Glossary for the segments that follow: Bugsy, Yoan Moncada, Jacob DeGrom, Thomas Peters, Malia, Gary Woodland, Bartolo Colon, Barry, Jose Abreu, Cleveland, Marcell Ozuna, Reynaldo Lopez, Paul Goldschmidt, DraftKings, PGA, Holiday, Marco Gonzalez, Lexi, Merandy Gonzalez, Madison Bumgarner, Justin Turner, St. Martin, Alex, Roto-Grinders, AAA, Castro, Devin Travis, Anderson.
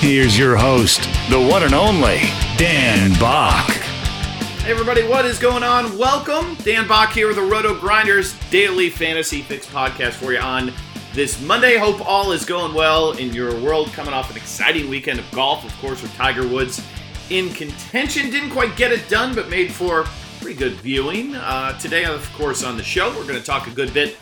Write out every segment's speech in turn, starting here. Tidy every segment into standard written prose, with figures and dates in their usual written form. Here's your host, the one and only Dan Bach. Hey everybody, what is going on? Welcome. Dan Bach here with the Roto-Grinders Daily Fantasy Fix podcast for you on this Monday. Hope all is going well in your world. Coming off an exciting weekend of golf, of course, with Tiger Woods in contention. Didn't quite get it done, but made for pretty good viewing. Today, of course, on the show, we're going to talk a good bit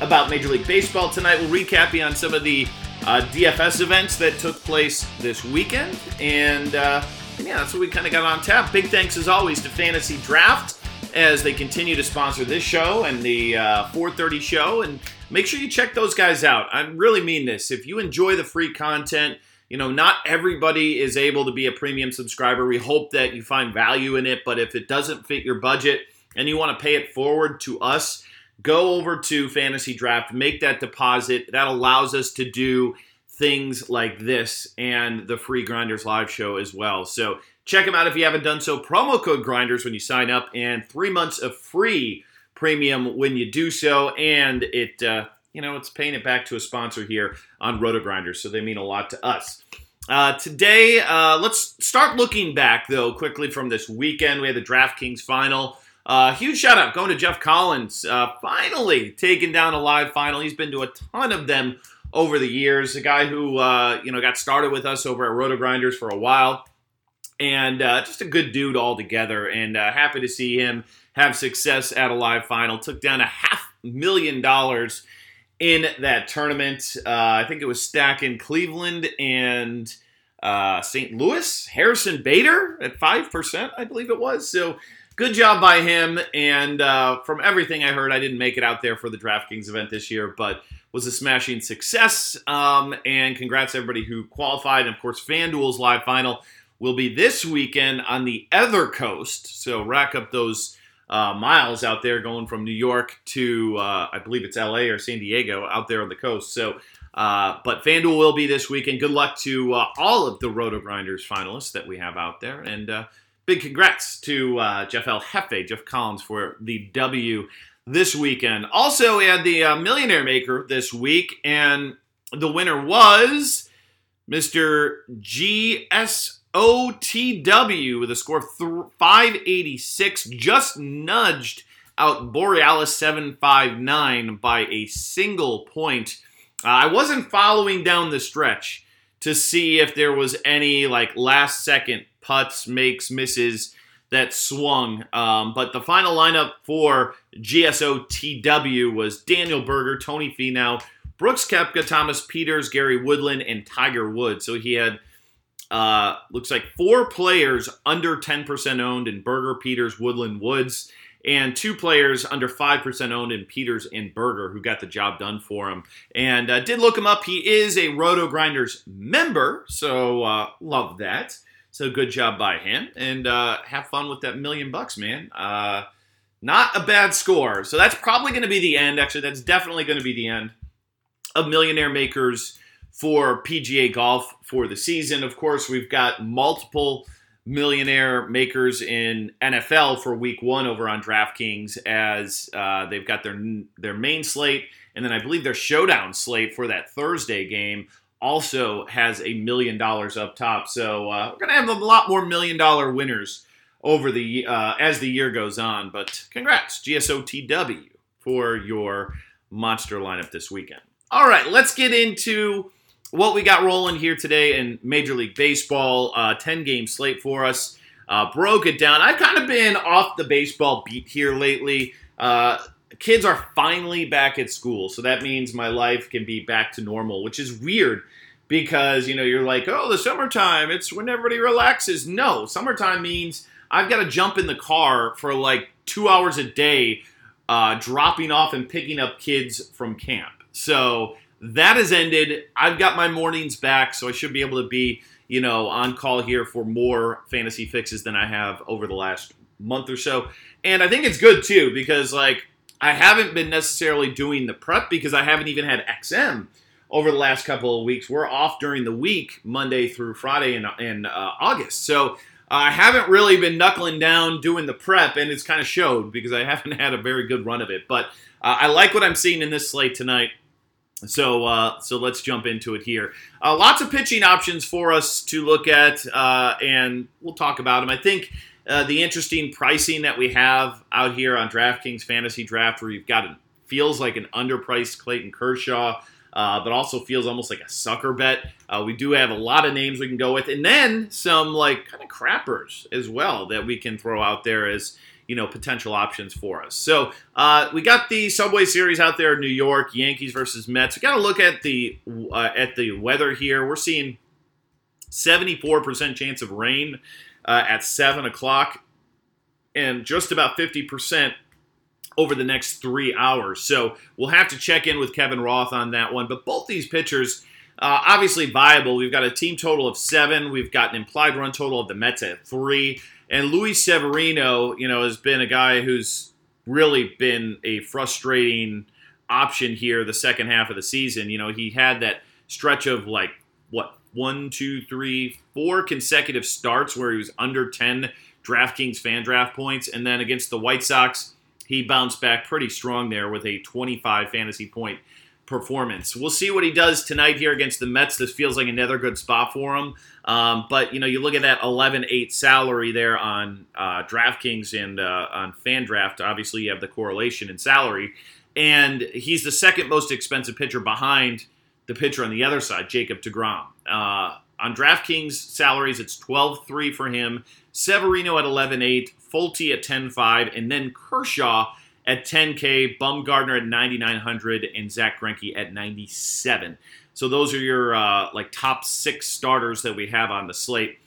about Major League Baseball tonight. We'll recap you on some of the DFS events that took place this weekend, and yeah, that's what we kind of got on tap. Big thanks, as always, to Fantasy Draft as they continue to sponsor this show and the 4:30 show. And make sure you check those guys out. I really mean this. If you enjoy the free content, you know, not everybody is able to be a premium subscriber. We hope that you find value in it. But if it doesn't fit your budget and you want to pay it forward to us, go over to Fantasy Draft, make that deposit. That allows us to do things like this and the free Grinders live show as well. So check them out if you haven't done so. Promo code Grinders when you sign up and 3 months of free premium when you do so. And it, it's paying it back to a sponsor here on Roto-Grinders. So they mean a lot to us. Today, let's start looking back, though, quickly from this weekend. We had the DraftKings final. Huge shout out going to Jeff Collins. Finally taking down a live final. He's been to a ton of them over the years, a guy who, got started with us over at Roto-Grinders for a while, and just a good dude altogether, and happy to see him have success at a live final. Took down $500,000 in that tournament. I think it was stacking Cleveland and St. Louis. Harrison Bader at 5%, I believe it was, so good job by him, and from everything I heard, I didn't make it out there for the DraftKings event this year, but was a smashing success, and congrats to everybody who qualified. And, of course, FanDuel's live final will be this weekend on the other coast, so rack up those miles out there going from New York to, I believe it's L.A. or San Diego out there on the coast. So, but FanDuel will be this weekend. Good luck to all of the Roto-Grinders finalists that we have out there, and big congrats to Jeff El Jefe, Jeff Collins, for the W this weekend. Also, we had the Millionaire Maker this week, and the winner was Mr. GSOTW with a score of 586, just nudged out Borealis 759 by a single point. I wasn't following down the stretch to see if there was any last-second putts, makes, misses that swung, but the final lineup for GSOTW was Daniel Berger, Tony Finau, Brooks Koepka, Thomas Peters, Gary Woodland, and Tiger Woods. So he had, looks like, four players under 10% owned in Berger, Peters, Woodland, Woods, and two players under 5% owned in Peters and Berger, who got the job done for him. And did look him up. He is a Roto-Grinders member, so love that. So good job by him, and have fun with that $1 million bucks, man. Not a bad score. So that's probably going to be the end. Actually, that's definitely going to be the end of Millionaire Makers for PGA Golf for the season. Of course, we've got multiple Millionaire Makers in NFL for Week 1 over on DraftKings as they've got their main slate, and then I believe their showdown slate for that Thursday game also has $1 million up top. So we're going to have a lot more $1 million winners over the as the year goes on. But congrats, GSOTW, for your monster lineup this weekend. All right, let's get into what we got rolling here today in Major League Baseball, 10-game slate for us. Broke it down. I've kind of been off the baseball beat here lately. Kids are finally back at school, so that means my life can be back to normal, which is weird because, you know, you're like, oh, the summertime, it's when everybody relaxes. No, summertime means I've got to jump in the car for like 2 hours a day dropping off and picking up kids from camp. So that has ended. I've got my mornings back, so I should be able to be, you know, on call here for more fantasy fixes than I have over the last month or so. And I think it's good, too, because, like, I haven't been necessarily doing the prep because I haven't even had XM over the last couple of weeks. We're off during the week, Monday through Friday in August. So I haven't really been knuckling down doing the prep, and it's kind of showed because I haven't had a very good run of it. But I like what I'm seeing in this slate tonight. So let's jump into it here. Lots of pitching options for us to look at, and we'll talk about them. I think the interesting pricing that we have out here on DraftKings Fantasy Draft, where you've got, it feels like an underpriced Clayton Kershaw, but also feels almost like a sucker bet. We do have a lot of names we can go with, and then some like kind of crappers as well that we can throw out there as, you know, potential options for us. So we got the Subway Series out there in New York, Yankees versus Mets. We got to look at the weather here. We're seeing 74% chance of rain at 7 o'clock, and just about 50% over the next 3 hours. So we'll have to check in with Kevin Roth on that one. But both these pitchers, obviously viable. We've got a team total of 7. We've got an implied run total of the Mets at 3. And Luis Severino, you know, has been a guy who's really been a frustrating option here the second half of the season. You know, he had that stretch of like, what, 4 consecutive starts where he was under 10 DraftKings fan draft points. And then against the White Sox, he bounced back pretty strong there with a 25 fantasy point performance. We'll see what he does tonight here against the Mets. This feels like another good spot for him. But, you know, you look at that 11-8 salary there on DraftKings and on FanDraft. Obviously, you have the correlation in salary. And he's the second most expensive pitcher behind the pitcher on the other side, Jacob DeGrom. On DraftKings salaries, it's 12-3 for him, Severino at 11-8, Folty at 10-5, and then Kershaw at 10K, Bumgarner at 9,900, and Zach Greinke at 97. So those are your like top 6 starters that we have on the slate.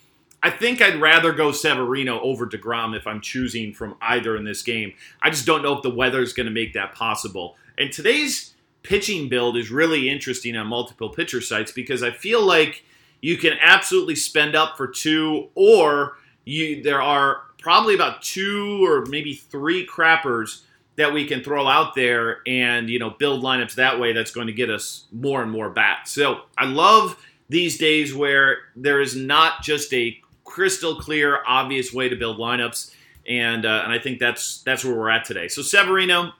I think I'd rather go Severino over DeGrom if I'm choosing from either in this game. I just don't know if the weather is going to make that possible. And today's pitching build is really interesting on multiple pitcher sites because I feel like you can absolutely spend up for 2, or there are probably about 2 or maybe 3 crappers that we can throw out there and, you know, build lineups that way that's going to get us more and more bats. So I love these days where there is not just a crystal clear, obvious way to build lineups, and I think that's where we're at today. So Severino,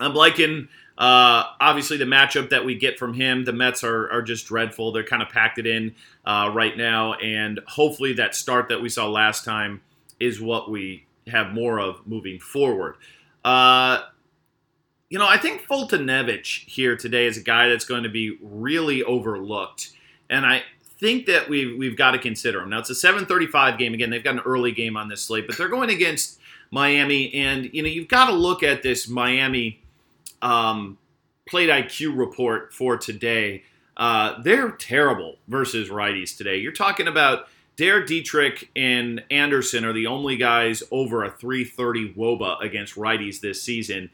I'm liking obviously the matchup that we get from him. The Mets are just dreadful. They're kind of packed it in right now, and hopefully that start that we saw last time is what we have more of moving forward. You know, I think Foltynewicz here today is a guy that's going to be really overlooked, and I think that we've got to consider him. Now, it's a 7:35 game. Again, they've got an early game on this slate, but they're going against Miami, and, you know, you've got to look at this Miami plate IQ report for today. They're terrible versus righties today. You're talking about Dare Dietrich and Anderson are the only guys over a 330 WOBA against righties this season.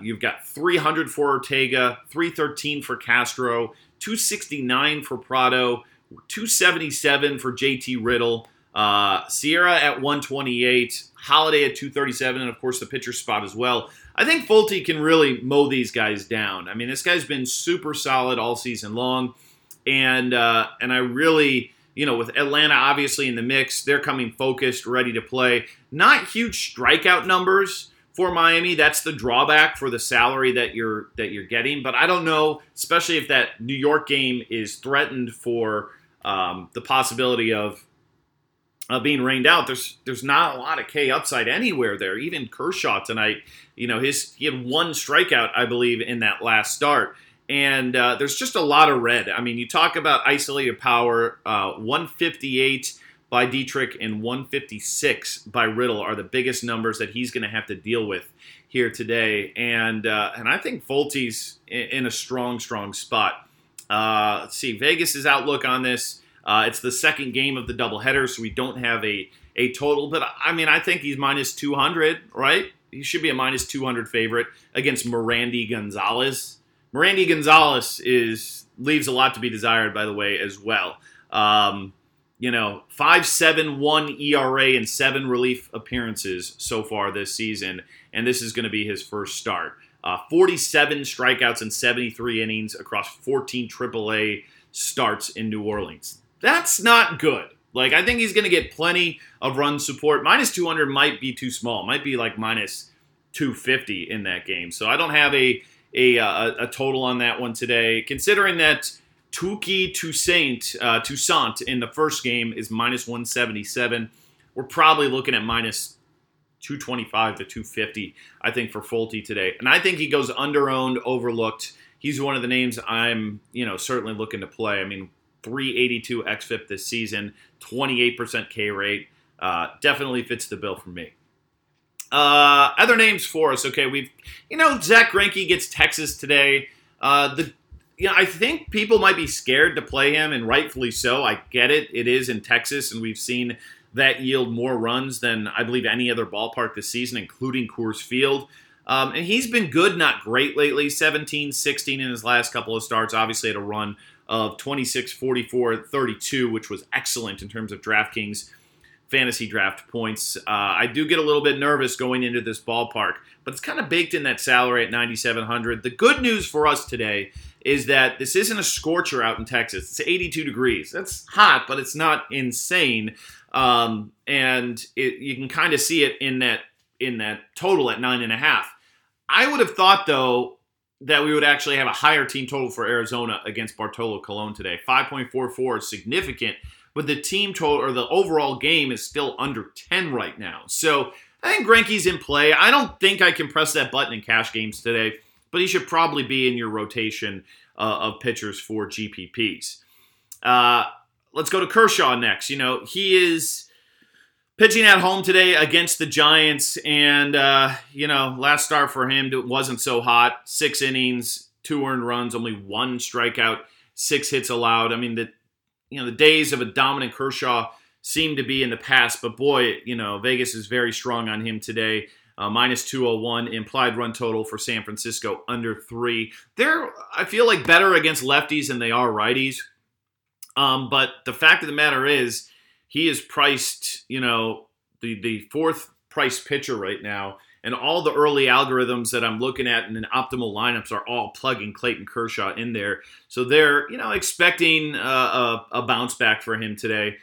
You've got 300 for Ortega, 313 for Castro, 269 for Prado, 277 for JT Riddle, Sierra at 128, Holiday at 237, and of course the pitcher spot as well. I think Folty can really mow these guys down. I mean, this guy's been super solid all season long, and I really, you know, with Atlanta obviously in the mix, they're coming focused, ready to play. Not huge strikeout numbers for Miami. That's the drawback for the salary that you're getting. But I don't know, especially if that New York game is threatened for the possibility of being rained out. There's not a lot of K upside anywhere there. Even Kershaw tonight, you know, he had 1 strikeout, I believe, in that last start. And there's just a lot of red. I mean, you talk about isolated power, 158 by Dietrich and 156 by Riddle are the biggest numbers that he's going to have to deal with here today. And I think Folty's in a strong, strong spot. Let's see, Vegas's outlook on this. It's the second game of the doubleheader, so we don't have a total. But, I mean, I think he's minus 200, right? He should be a minus 200 favorite against Merandy Gonzalez. Merandy Gonzalez leaves a lot to be desired, by the way, as well. 5.71 ERA and 7 relief appearances so far this season, and this is going to be his first start. 47 strikeouts and 73 innings across 14 AAA starts in New Orleans. That's not good. Like, I think he's going to get plenty of run support. Minus 200 might be too small. Might be like minus 250 in that game. So I don't have a total on that one today, considering that Tuki Toussaint in the first game is minus 177. We're probably looking at minus 225 to 250, I think, for Folty today. And I think he goes under-owned, overlooked. He's one of the names I'm, certainly looking to play. I mean, 382 xFIP this season, 28% K rate. Definitely fits the bill for me. Other names for us, okay? Zach Greinke gets Texas today. I think people might be scared to play him, and rightfully so. I get it. It is in Texas, and we've seen that yield more runs than I believe any other ballpark this season, including Coors Field. And he's been good, not great lately. 17, 16 in his last couple of starts. Obviously, at a run of 26, 44, 32, which was excellent in terms of DraftKings fantasy draft points. I do get a little bit nervous going into this ballpark, but it's kind of baked in that salary at 9,700. The good news for us today is that this isn't a scorcher out in Texas. It's 82 degrees. That's hot, but it's not insane. You can kind of see it in that total at 9.5. I would have thought, though, that we would actually have a higher team total for Arizona against Bartolo Colon today. 5.44 is significant, but the team total or the overall game is still under 10 right now. So I think Greinke's in play. I don't think I can press that button in cash games today, but he should probably be in your rotation of pitchers for GPPs. Let's go to Kershaw next. He is pitching at home today against the Giants, and, last start for him wasn't so hot. 6 innings, 2 earned runs, only 1 strikeout, 6 hits allowed. I mean, the days of a dominant Kershaw seem to be in the past, but boy, Vegas is very strong on him today. Minus 201, implied run total for San Francisco under 3. They're, I feel like, better against lefties than they are righties. But the fact of the matter is, he is priced, the fourth priced pitcher right now, and all the early algorithms that I'm looking at in optimal lineups are all plugging Clayton Kershaw in there. So they're, expecting a bounce back for him today.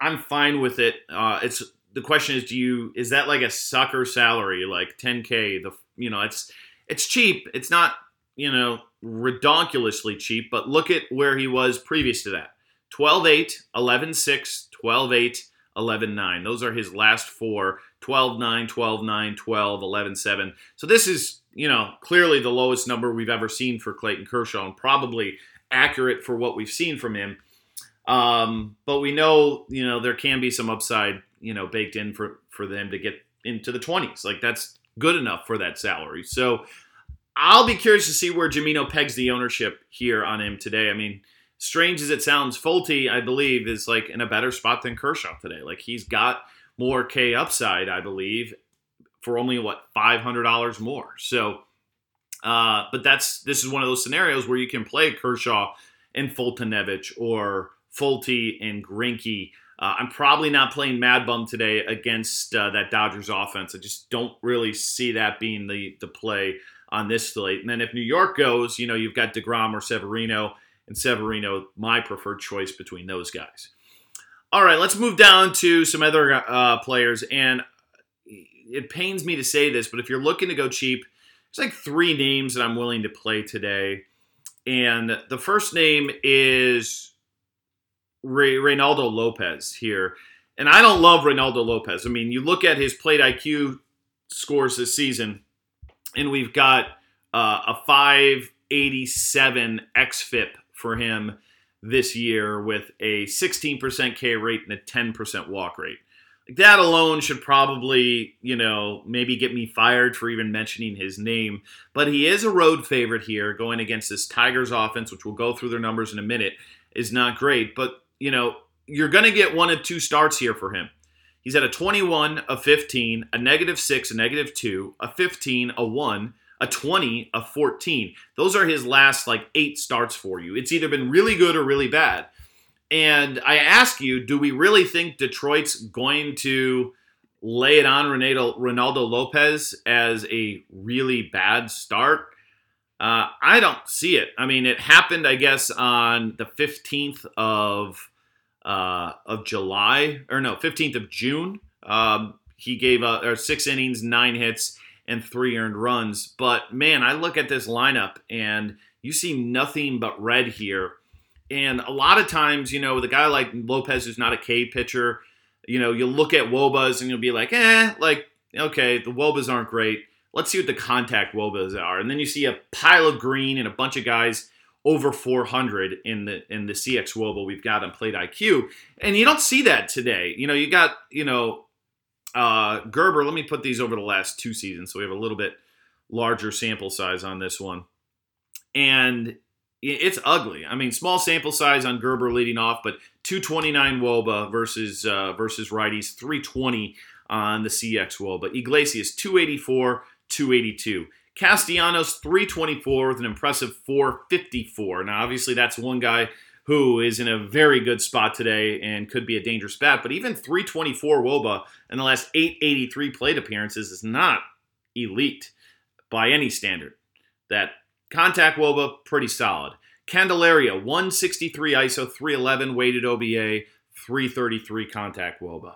I'm fine with it. It's the question is, is that like a sucker salary, like $10K? It's cheap. It's not redonkulously cheap, but look at where he was previous to that. 12-8, 11-6, 12-8, 11-9. Those are his last 4, 12-9, 12-9, 12, 11-7. So this is, clearly the lowest number we've ever seen for Clayton Kershaw and probably accurate for what we've seen from him. But we know, there can be some upside, baked in for them to get into the 20s. Like, that's good enough for that salary. So I'll be curious to see where Jimeno pegs the ownership here on him today. I mean, strange as it sounds, Folty, I believe, is like in a better spot than Kershaw today. Like, he's got more K upside, I believe, for only $500 more. So, but this is one of those scenarios where you can play Kershaw and Foltynewicz or Folty and Greinke. I'm probably not playing Mad Bum today against that Dodgers offense. I just don't really see that being the play on this slate. And then if New York goes, you've got DeGrom or Severino. And Severino, my preferred choice between those guys. All right, let's move down to some other players. And it pains me to say this, but if you're looking to go cheap, there's like 3 names that I'm willing to play today. And the first name is Reynaldo Lopez here. And I don't love Reynaldo Lopez. I mean, you look at his plate IQ scores this season, and we've got a 5 287 xFIP for him this year with a 16% K rate and a 10% walk rate. Like that alone should probably, maybe get me fired for even mentioning his name. But he is a road favorite here going against this Tigers offense, which we'll go through their numbers in a minute, is not great. But, you're going to get one of two starts here for him. He's at a 21, a 15, a -6, a -2, a 15, a 1, a 20, a 14. Those are his last, 8 starts for you. It's either been really good or really bad. And I ask you, do we really think Detroit's going to lay it on Reynaldo Lopez as a really bad start? I don't see it. I mean, it happened, I guess, on the 15th of July, or no, 15th of June. He gave 6 innings, 9 hits, and 3 earned runs. But, man, I look at this lineup, and you see nothing but red here. And a lot of times, with a guy like Lopez who's not a K pitcher, you'll look at WOBAs and you'll be like, okay, the WOBAs aren't great. Let's see what the contact WOBAs are. And then you see a pile of green and a bunch of guys over 400 in the CX WOBA we've got on Plate IQ. And you don't see that today. You got, Gerber. Let me put these over the last 2 seasons so we have a little bit larger sample size on this one. And it's ugly. I mean, small sample size on Gerber leading off, but 229 WOBA versus righties, 320 on the CX WOBA. Iglesias, 284, 282. Castellanos, 324 with an impressive 454. Now, obviously, that's one guy who is in a very good spot today and could be a dangerous bat, but even 324 WOBA in the last 883 plate appearances is not elite by any standard. That contact WOBA, pretty solid. Candelaria, 163 ISO, 311 weighted OBA, 333 contact WOBA.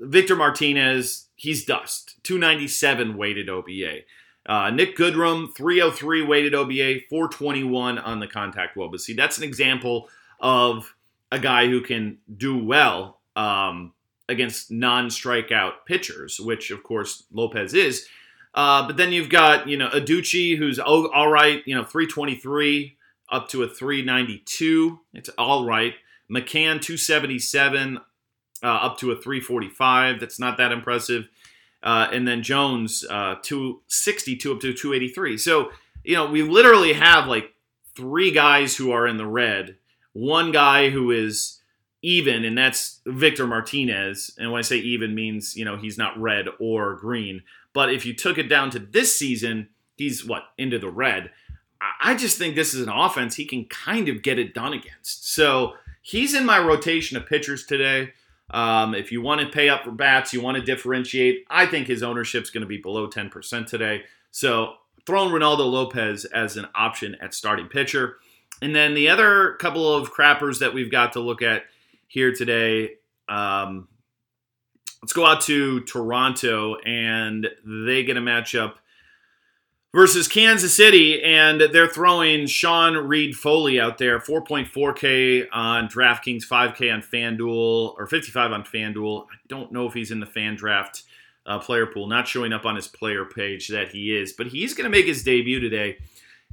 Victor Martinez, he's dust, 297 weighted OBA. Nick Goodrum, 303 weighted OBA, 421 on the contact WOBA. See, that's an example of a guy who can do well against non-strikeout pitchers, which, of course, Lopez is. But then you've got, Aducci, who's all right, 323 up to a 392. It's all right. McCann, 277 up to a 345. That's not that impressive. And then Jones, 262 up to 283. So, we literally have 3 guys who are in the red, one guy who is even, and that's Victor Martinez. And when I say even means, he's not red or green. But if you took it down to this season, he's, into the red. I just think this is an offense he can kind of get it done against. So he's in my rotation of pitchers today. If you want to pay up for bats, you want to differentiate, I think his ownership's going to be below 10% today. So throwing Reynaldo Lopez as an option at starting pitcher. And then the other couple of crappers that we've got to look at here today, let's go out to Toronto, and they get a matchup versus Kansas City, and they're throwing Sean Reed Foley out there, 4.4K on DraftKings, 5K on FanDuel, or 55 on FanDuel. I don't know if he's in the FanDraft player pool, not showing up on his player page that he is, but he's going to make his debut today.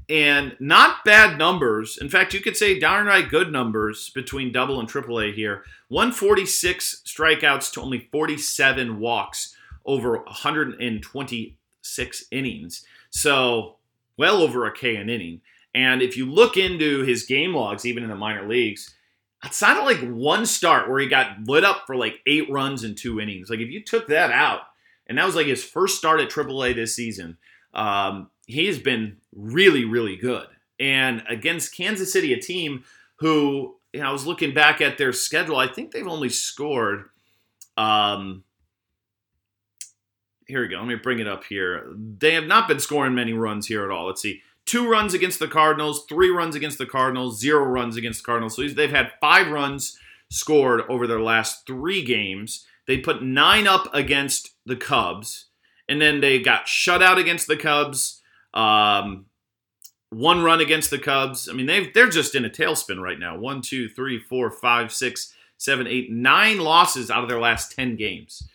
And not bad numbers. In fact, you could say downright good numbers between double and triple A here. 146 strikeouts to only 47 walks over 126 innings. So well over a K an inning. And if you look into his game logs, even in the minor leagues, it's not one start where he got lit up for 8 runs in 2 innings. If you took that out, and that was his first start at triple A this season, he's been really, really good. And against Kansas City, a team who, I was looking back at their schedule, I think they've only scored, here we go, let me bring it up here. They have not been scoring many runs here at all. Let's see, 2 runs against the Cardinals, 3 runs against the Cardinals, 0 runs against the Cardinals. So they've had 5 runs scored over their last 3 games. They put 9 up against the Cubs, and then they got shut out against the Cubs. 1 run against the Cubs. I mean, they're just in a tailspin right now. 9 losses out of their last 10 games.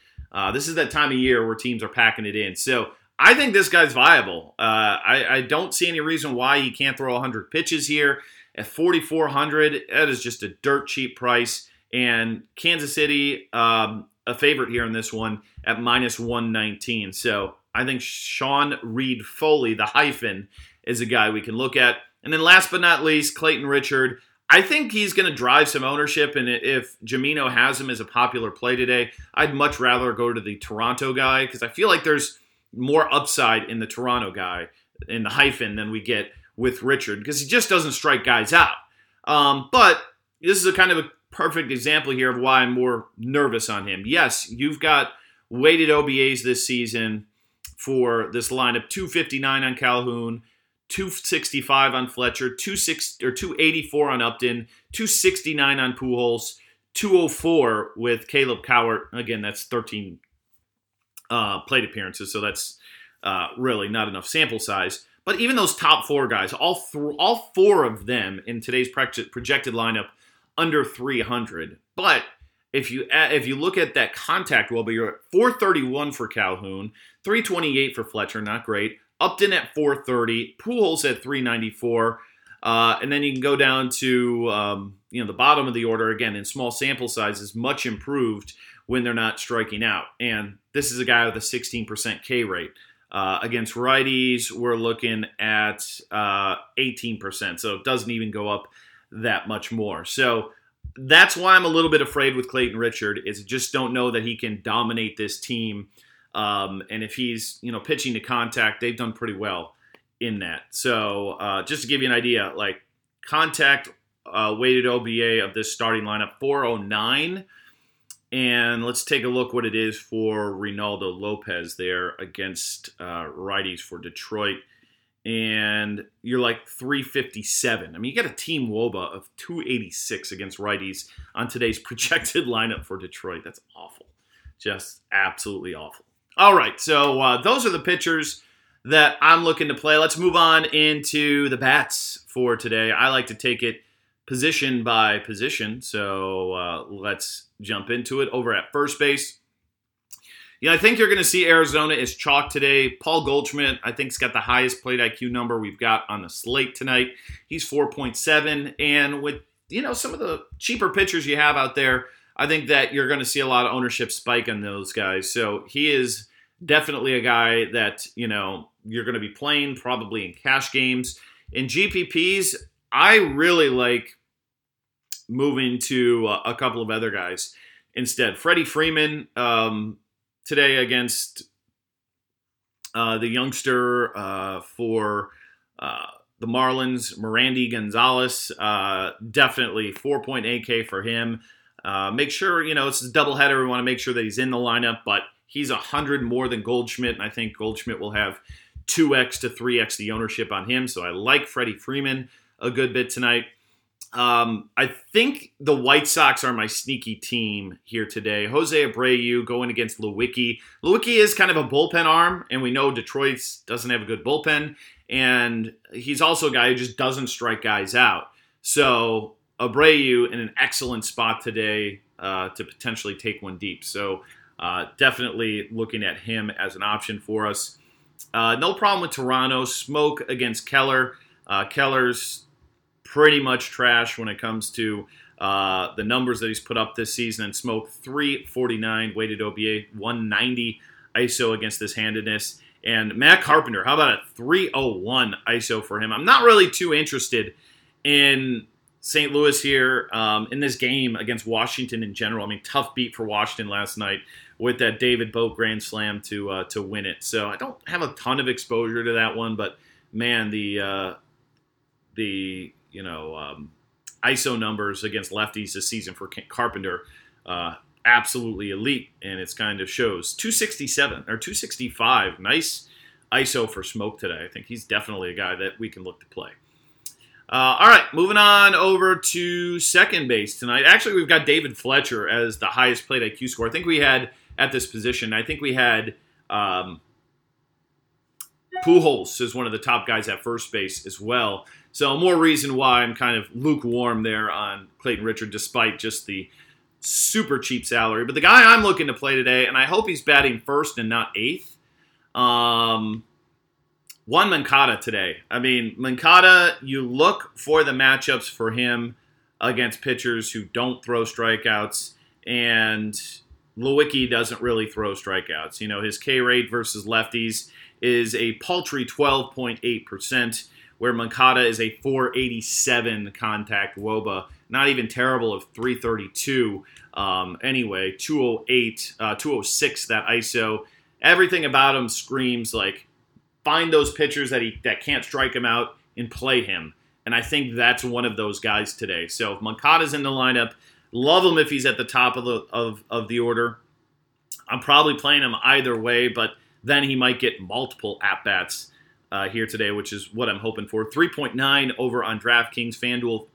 This is that time of year where teams are packing it in. So I think this guy's viable. I don't see any reason why he can't throw 100 pitches here. At $4,400, that is just a dirt cheap price. And Kansas City, a favorite here in this one at -119. So I think Sean Reed Foley, the hyphen, is a guy we can look at. And then last but not least, Clayton Richard. I think he's going to drive some ownership, and if Jimeno has him as a popular play today, I'd much rather go to the Toronto guy because I feel like there's more upside in the Toronto guy, in the hyphen, than we get with Richard because he just doesn't strike guys out. But this is a kind of a perfect example here of why I'm more nervous on him. Yes, you've got weighted OBAs this season for this lineup, 259 on Calhoun, 265 on Fletcher, 284 on Upton, 269 on Pujols, 204 with Caleb Cowart. Again, that's 13 plate appearances, so that's really not enough sample size. But even those top four guys, all four of them in today's projected lineup, under 300. But if you look at that contact well, but you're at 431 for Calhoun, 328 for Fletcher, not great. Upton at 430, Pujols at 394, and then you can go down to the bottom of the order again in small sample sizes, much improved when they're not striking out. And this is a guy with a 16% K rate. Against righties, we're looking at 18%, so it doesn't even go up that much more. So that's why I'm a little bit afraid with Clayton Richard is just don't know that he can dominate this team. And if he's, pitching to contact, they've done pretty well in that. So just to give you an idea, like contact weighted OBA of this starting lineup, 409. And let's take a look what it is for Reynaldo Lopez there against righties for Detroit. And you're like 357. I mean, you got a team WOBA of 286 against righties on today's projected lineup for Detroit. That's awful. Just absolutely awful. All right, so those are the pitchers that I'm looking to play. Let's move on into the bats for today. I like to take it position by position, so let's jump into it. Over at first base, I think you're going to see Arizona is chalk today. Paul Goldschmidt, I think, has got the highest plate IQ number we've got on the slate tonight. He's 4.7, and with some of the cheaper pitchers you have out there, I think that you're going to see a lot of ownership spike on those guys. So he is definitely a guy that, you're going to be playing probably in cash games. In GPPs, I really like moving to a couple of other guys instead. Freddie Freeman today against the youngster for the Marlins, Merandy Gonzalez, definitely 4.8K for him. Make sure, it's a doubleheader. We want to make sure that he's in the lineup, but he's 100 more than Goldschmidt, and I think Goldschmidt will have 2x to 3x the ownership on him, so I like Freddie Freeman a good bit tonight. I think the White Sox are my sneaky team here today. Jose Abreu going against Lewicki. Lewicki is kind of a bullpen arm, and we know Detroit doesn't have a good bullpen, and he's also a guy who just doesn't strike guys out. So Abreu in an excellent spot today to potentially take one deep. So definitely looking at him as an option for us. No problem with Toronto. Smoke against Keller. Keller's pretty much trash when it comes to the numbers that he's put up this season. And Smoke, 349 weighted OBA, 190 ISO against this handedness. And Matt Carpenter, how about a 301 ISO for him? I'm not really too interested in St. Louis here in this game against Washington in general. I mean, tough beat for Washington last night with that David Bowe grand slam to win it. So I don't have a ton of exposure to that one, but man, the ISO numbers against lefties this season for Carpenter absolutely elite, and it's kind of shows. 267 or 265, nice ISO for Smoke today. I think he's definitely a guy that we can look to play. All right, moving on over to second base tonight. Actually, we've got David Fletcher as the highest plate IQ score. I think we had at this position, Pujols is one of the top guys at first base as well. So more reason why I'm kind of lukewarm there on Clayton Richard, despite just the super cheap salary. But the guy I'm looking to play today, and I hope he's batting first and not eighth, Yoan Moncada today. I mean, Moncada, you look for the matchups for him against pitchers who don't throw strikeouts, and Lewicki doesn't really throw strikeouts. You know, his K rate versus lefties is a paltry 12.8%, where Moncada is a 487 contact WOBA. Not even terrible of 332. Anyway, 208, 206 that ISO. Everything about him screams like, find those pitchers that can't strike him out and play him. And I think that's one of those guys today. So if Moncada's in the lineup, love him if he's at the top of the order. I'm probably playing him either way, but then he might get multiple at-bats here today, which is what I'm hoping for. 3.9 over on DraftKings, FanDuel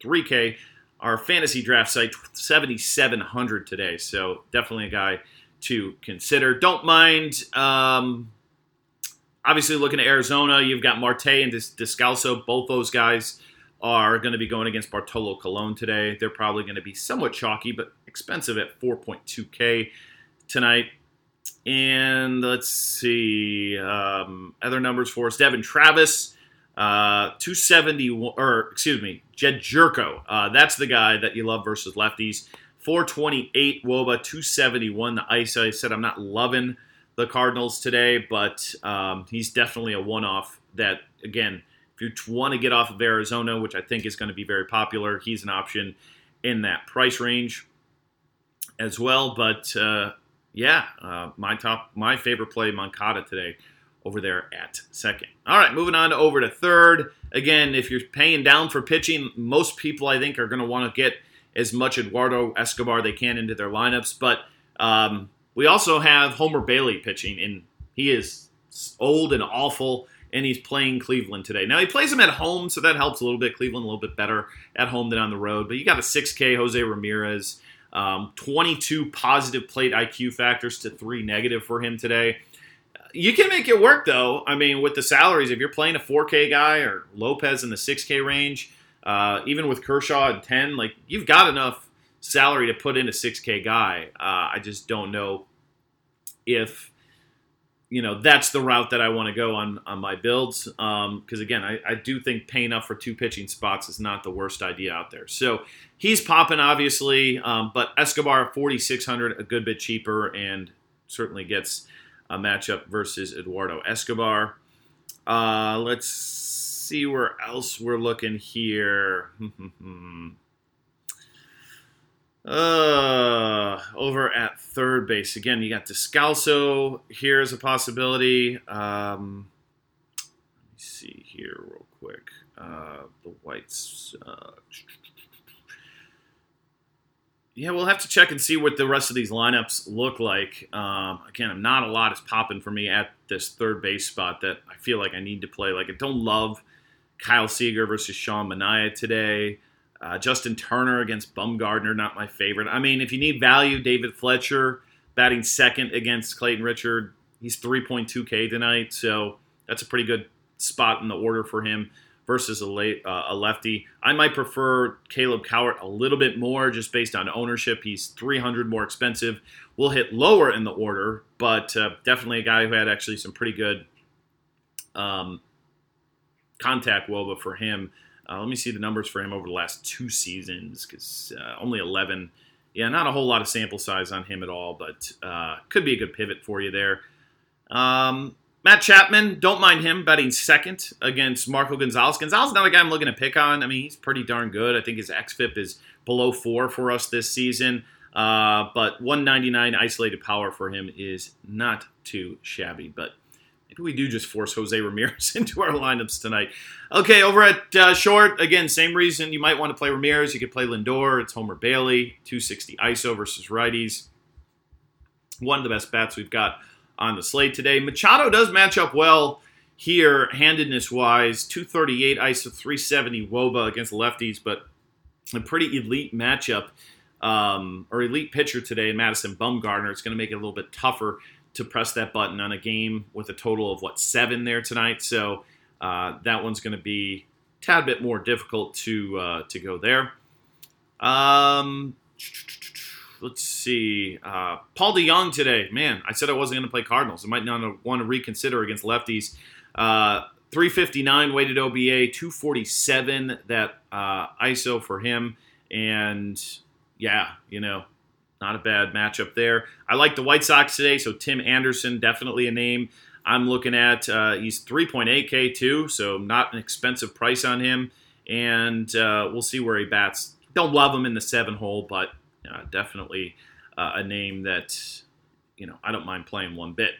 3K, our fantasy draft site, 7,700 today. So definitely a guy to consider. Don't mind... Obviously, looking at Arizona, you've got Marte and Descalso. Both those guys are going to be going against Bartolo Colon today. They're probably going to be somewhat chalky, but expensive at 4.2K tonight. And let's see, other numbers for us. Devin Travis, 271, or excuse me, Jed Jerko. That's the guy that you love versus lefties. 428 WOBA, 271 the ice. I said I'm not loving the Cardinals today, but he's definitely a one-off that, again, if you want to get off of Arizona, which I think is going to be very popular, he's an option in that price range as well. But, my favorite play, Moncada today over there at second. All right, moving on over to third. Again, if you're paying down for pitching, most people, I think, are going to want to get as much Eduardo Escobar they can into their lineups, but we also have Homer Bailey pitching, and he is old and awful, and he's playing Cleveland today. Now, he plays them at home, so that helps a little bit. Cleveland a little bit better at home than on the road. But you got a 6K Jose Ramirez, 22 positive plate IQ factors to 3 negative for him today. You can make it work, though. I mean, with the salaries, if you're playing a 4K guy or Lopez in the 6K range, even with Kershaw at 10, like, you've got enough salary to put in a 6K guy. I just don't know if, you know, that's the route that I want to go on my builds. Because, again, I do think paying up for 2 pitching spots is not the worst idea out there. So he's popping, obviously, but Escobar at 4,600, a good bit cheaper, and certainly gets a matchup versus Eduardo Escobar. Let's see where else we're looking here. Over at third base. Again, you got Descalso here as a possibility. Let me see here real quick. The Whites. Yeah, we'll have to check and see what the rest of these lineups look like. Again, not a lot is popping for me at this third base spot that I feel like I need to play. Like, I don't love Kyle Seager versus Sean Manaea today. Justin Turner against Bumgarner, not my favorite. I mean, if you need value, David Fletcher batting second against Clayton Richard. He's 3.2K tonight, so that's a pretty good spot in the order for him versus a lefty. I might prefer Caleb Cowart a little bit more just based on ownership. He's 300 more expensive. We'll hit lower in the order, but definitely a guy who had actually some pretty good contact WOBA for him. Let me see the numbers for him over the last 2 seasons, because only 11. Yeah, not a whole lot of sample size on him at all, but could be a good pivot for you there. Matt Chapman, don't mind him batting second against Marco Gonzalez. Gonzalez is not a guy I'm looking to pick on. I mean, he's pretty darn good. I think his xFIP is below 4 for us this season, but 199 isolated power for him is not too shabby, but maybe we do just force Jose Ramirez into our lineups tonight. Okay, over at short, again, same reason. You might want to play Ramirez. You could play Lindor. It's Homer Bailey, 260 ISO versus righties. One of the best bats we've got on the slate today. Machado does match up well here, handedness-wise. 238 ISO, 370 WOBA against lefties, but a pretty elite matchup or elite pitcher today in Madison Bumgarner. It's going to make it a little bit tougher to press that button on a game with a total of, 7 there tonight. So that one's going to be a tad bit more difficult to go there. Let's see. Paul DeJong today. Man, I said I wasn't going to play Cardinals. I might not want to reconsider against lefties. 359 weighted OBA, 247 that ISO for him. And, yeah, you know, not a bad matchup there. I like the White Sox today, so Tim Anderson, definitely a name I'm looking at. He's 3.8K too, so not an expensive price on him. And we'll see where he bats. Don't love him in the seven hole, but definitely a name that, you know, I don't mind playing one bit.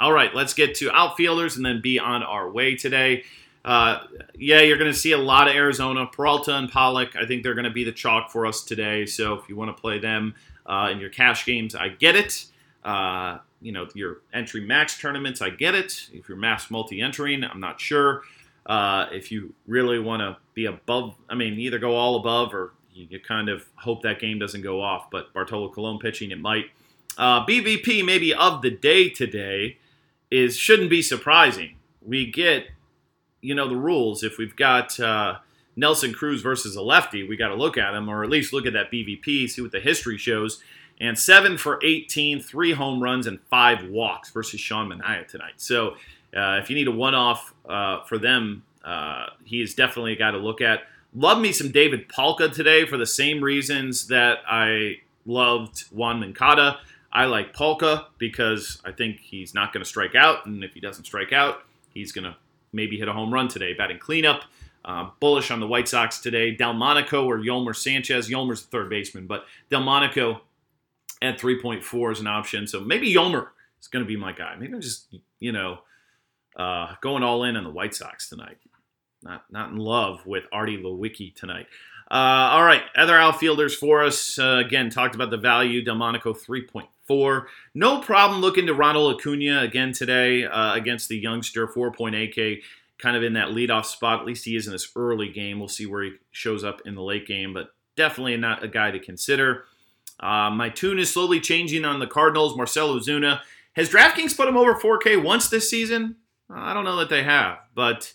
All right, let's get to outfielders and then be on our way today. You're going to see a lot of Arizona. Peralta and Pollock, I think they're going to be the chalk for us today. So if you want to play them in your cash games, I get it. Your entry max tournaments, I get it. If you're mass multi-entering, I'm not sure. If you really want to be above, either go all above or you kind of hope that game doesn't go off. But Bartolo Colon pitching, it might. BVP maybe of the day today shouldn't be surprising. We get, the rules. If we've got Nelson Cruz versus a lefty, we got to look at him, or at least look at that BVP, see what the history shows. And 7 for 18, 3 home runs and 5 walks versus Sean Manaea tonight. So if you need a one-off for them, he is definitely a guy to look at. Love me some David Palka today for the same reasons that I loved Yoan Moncada. I like Palka because I think he's not going to strike out, and if he doesn't strike out, he's going to maybe hit a home run today. Batting cleanup, bullish on the White Sox today. Delmonico or Yolmer Sanchez. Yolmer's the third baseman, but Delmonico at 3.4 is an option. So maybe Yolmer is going to be my guy. Maybe I'm just, going all in on the White Sox tonight. Not in love with Artie Lewicki tonight. All right, other outfielders for us. Again, talked about the value. Delmonico 3.4. No problem looking to Ronald Acuna again today against the youngster, 4.8K, kind of in that leadoff spot. At least he is in this early game. We'll see where he shows up in the late game, but definitely not a guy to consider. My tune is slowly changing on the Cardinals. Marcell Ozuna. Has DraftKings put him over 4K once this season? I don't know that they have, but...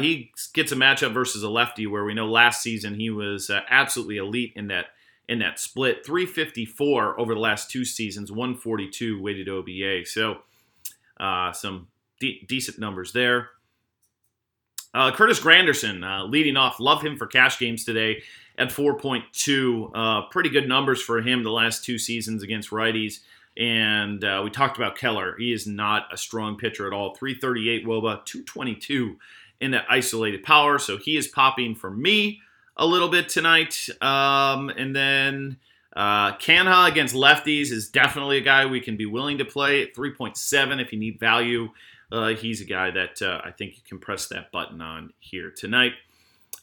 he gets a matchup versus a lefty where we know last season he was absolutely elite in that split. 354 over the last two seasons, 142 weighted OBA. So some decent numbers there. Curtis Granderson leading off. Love him for cash games today at 4.2. Pretty good numbers for him the last two seasons against righties. And we talked about Keller. He is not a strong pitcher at all. 338 WOBA, 222 in that isolated power. So he is popping for me a little bit tonight. And then Canha against lefties is definitely a guy we can be willing to play at 3.7 if you need value. He's a guy that I think you can press that button on here tonight.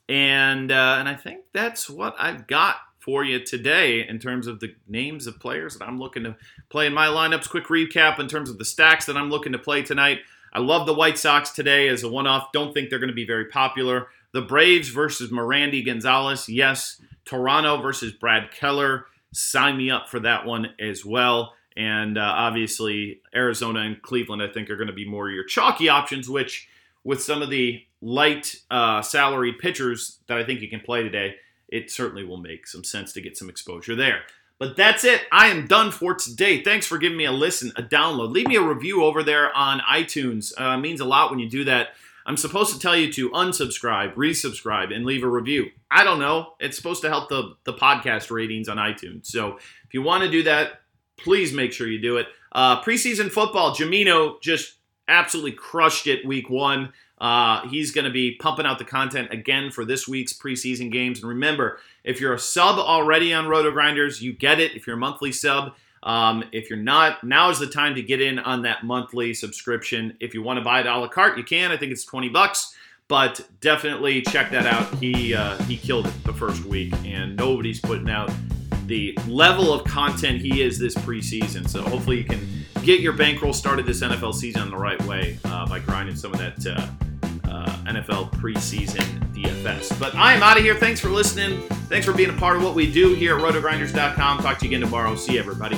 And I think that's what I've got for you today in terms of the names of players that I'm looking to play in my lineups. Quick recap in terms of the stacks that I'm looking to play tonight. I love the White Sox today as a one-off. Don't think they're going to be very popular. The Braves versus Merandy Gonzalez. Yes. Toronto versus Brad Keller. Sign me up for that one as well. And obviously, Arizona and Cleveland, I think, are going to be more your chalky options, which with some of the light salary pitchers that I think you can play today, it certainly will make some sense to get some exposure there. But that's it. I am done for today. Thanks for giving me a listen, a download. Leave me a review over there on iTunes. It means a lot when you do that. I'm supposed to tell you to unsubscribe, resubscribe, and leave a review. I don't know. It's supposed to help the podcast ratings on iTunes. So if you want to do that, please make sure you do it. Preseason football, Jimeno just absolutely crushed it week one. He's going to be pumping out the content again for this week's preseason games. And remember, if you're a sub already on Roto-Grinders, you get it. If you're a monthly sub, if you're not, now is the time to get in on that monthly subscription. If you want to buy it a la carte, you can. I think it's $20, but definitely check that out. He killed it the first week, and nobody's putting out the level of content he is this preseason. So hopefully you can get your bankroll started this NFL season the right way by grinding some of that NFL preseason DFS. But I am out of here. Thanks for listening. Thanks for being a part of what we do here at rotogrinders.com. Talk to you again tomorrow. See you, everybody.